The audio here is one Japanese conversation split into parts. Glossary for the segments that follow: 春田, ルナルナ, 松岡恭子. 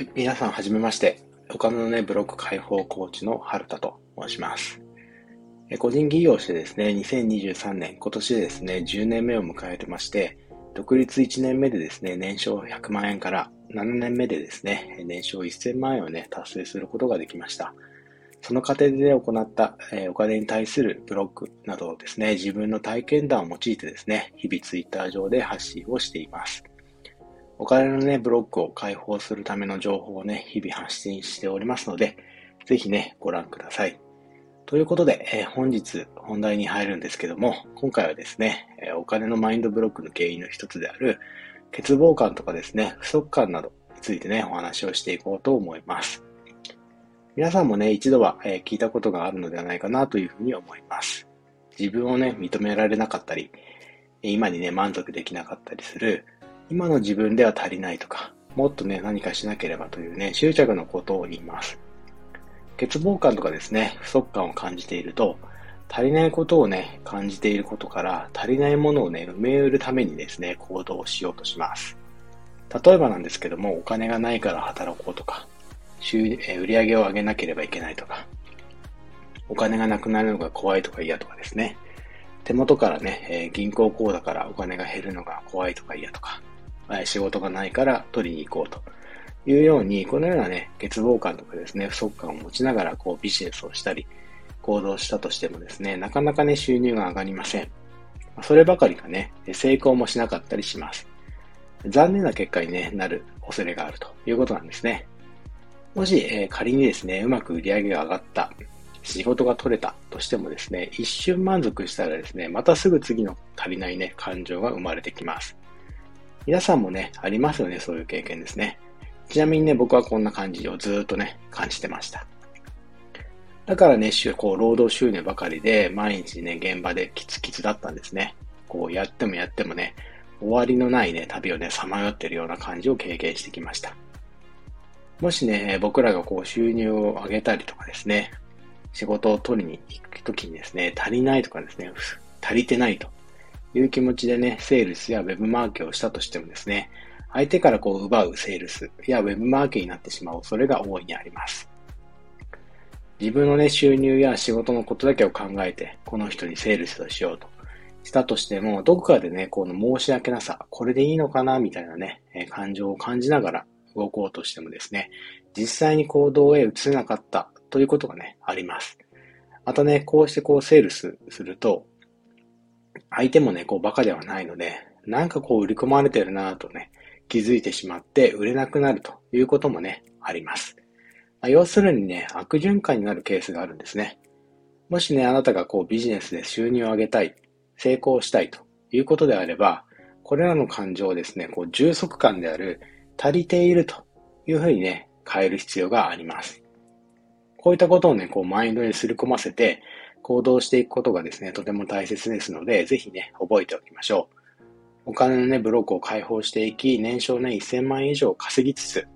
はい、皆さんはじめまして。お金のブロック解放コーチの春田と申します。個人起業してですね、2023年今年でですね10年目を迎えてまして、独立1年目でですね年商100万円から7年目でですね年商1000万円をね達成することができました。その過程で行ったお金に対するブロックなどをですね、自分の体験談を用いてですね、日々ツイッター上で発信をしています。お金のブロックを解放するための情報をね、日々発信しておりますので、ぜひね、ご覧ください。ということで、本日本題に入るんですけども、今回はですね、お金のマインドブロックの原因の一つである、欠乏感とかですね、不足感などについてね、お話をしていこうと思います。皆さんもね、一度は聞いたことがあるのではないかなというふうに思います。自分をね、認められなかったり、今にね、満足できなかったりする、今の自分では足りないとか、もっとね、何かしなければというね、執着のことを言います。欠乏感とかですね、不足感を感じていると、足りないことをね、感じていることから、足りないものをね、埋め売るためにですね、行動をしようとします。例えばなんですけども、お金がないから働こうとか、売り上げを上げなければいけないとか、お金がなくなるのが怖いとか嫌とかですね、手元からね、銀行口座からお金が減るのが怖いとか嫌とか、仕事がないから取りに行こうというように、このようなね、欠乏感とかですね、不足感を持ちながらこうビジネスをしたり、行動したとしてもですね、なかなかね、収入が上がりません。そればかりかね、成功もしなかったりします。残念な結果にね、なる恐れがあるということなんですね。もし、仮にですね、うまく売り上げが上がった、仕事が取れたとしてもですね、一瞬満足したらですね、またすぐ次の足りないね、感情が生まれてきます。皆さんもね、ありますよね、そういう経験ですね。ちなみにね、僕はこんな感じをずーっとね、感じてました。だからね、こう、労働収入ばかりで、毎日ね、現場でキツキツだったんですね。こう、やってもやってもね、終わりのないね、旅をね、さまよっているような感じを経験してきました。もしね、僕らがこう収入を上げたりとかですね、仕事を取りに行くときにですね、足りないとかですね、足りてないという気持ちでね、セールスやウェブマーケをしたとしてもですね、相手からこう奪うセールスやウェブマーケになってしまう恐れが大いにあります。自分のね、収入や仕事のことだけを考えて、この人にセールスをしようとしたとしても、どこかでね、この申し訳なさ、これでいいのかなみたいなね、感情を感じながら、動こうとしてもですね、実際に行動へ移せなかったということがね、あります。またね、こうしてこうセールスすると、相手もね、こうバカではないので、なんかこう売り込まれてるなぁとね、気づいてしまって売れなくなるということもね、あります。要するにね、悪循環になるケースがあるんですね。もしね、あなたがこうビジネスで収入を上げたい、成功したいということであれば、これらの感情をですね、こう充足感である足りているというふうにね、変える必要があります。こういったことをね、こうマインドにすり込ませて行動していくことがですね、とても大切ですので、ぜひね、覚えておきましょう。お金のね、ブロックを解放していき、年商ね、1000万円以上稼ぎつつ、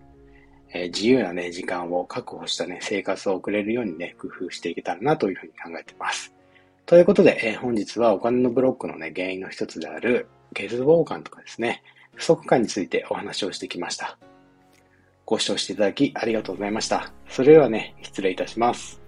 自由なね、時間を確保したね、生活を送れるようにね、工夫していけたらなというふうに考えています。ということで、本日はお金のブロックのね、原因の一つである、欠乏感とかですね、不足感についてお話をしてきました。ご視聴していただきありがとうございました。それではね、失礼いたします。